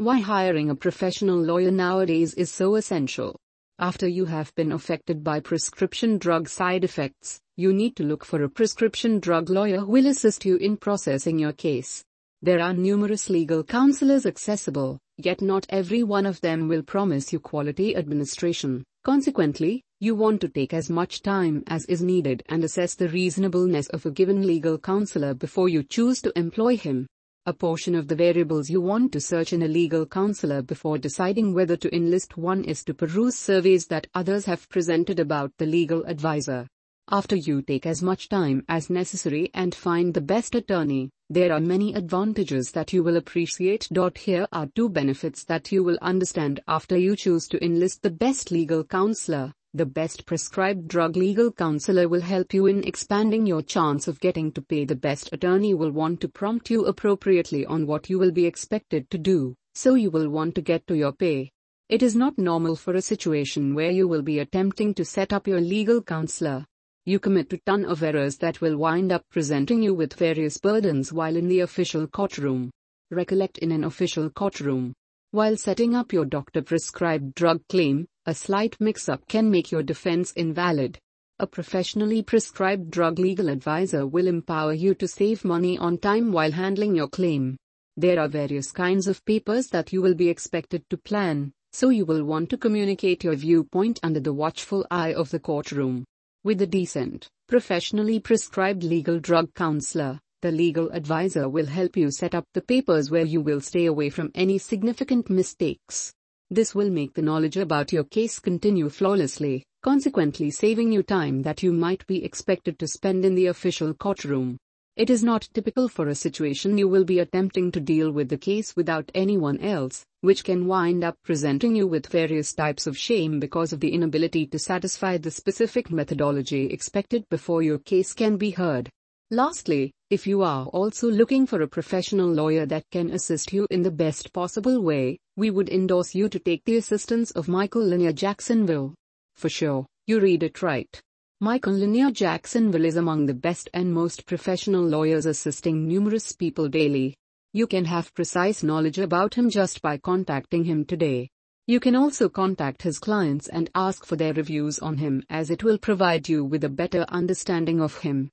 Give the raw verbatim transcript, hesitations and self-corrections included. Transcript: Why hiring a professional lawyer nowadays is so essential. After you have been affected by prescription drug side effects, you need to look for a prescription drug lawyer who will assist you in processing your case. There are numerous legal counselors accessible, yet not every one of them will promise you quality administration. Consequently, you want to take as much time as is needed and assess the reasonableness of a given legal counselor before you choose to employ him. A portion of the variables you want to search in a legal counselor before deciding whether to enlist one is to peruse surveys that others have presented about the legal advisor. After you take as much time as necessary and find the best attorney, there are many advantages that you will appreciate. Here are two benefits that you will understand after you choose to enlist the best legal counselor. The best prescribed drug legal counselor will help you in expanding your chance of getting to pay. The best attorney will want to prompt you appropriately on what you will be expected to do, so you will want to get to your pay. It is not normal for a situation where you will be attempting to set up your legal counselor. You commit a ton of errors that will wind up presenting you with various burdens while in the official courtroom. Recollect, in an official courtroom, while setting up your doctor-prescribed drug claim, a slight mix-up can make your defense invalid. A professionally prescribed drug legal advisor will empower you to save money on time while handling your claim. There are various kinds of papers that you will be expected to plan, so you will want to communicate your viewpoint under the watchful eye of the courtroom. With a decent, professionally prescribed legal drug counselor, the legal advisor will help you set up the papers where you will stay away from any significant mistakes. This will make the knowledge about your case continue flawlessly, consequently saving you time that you might be expected to spend in the official courtroom. It is not typical for a situation you will be attempting to deal with the case without anyone else, which can wind up presenting you with various types of shame because of the inability to satisfy the specific methodology expected before your case can be heard. Lastly, if you are also looking for a professional lawyer that can assist you in the best possible way, we would endorse you to take the assistance of Michael Lanier Jacksonville. For sure, you read it right. Michael Lanier Jacksonville is among the best and most professional lawyers, assisting numerous people daily. You can have precise knowledge about him just by contacting him today. You can also contact his clients and ask for their reviews on him, as it will provide you with a better understanding of him.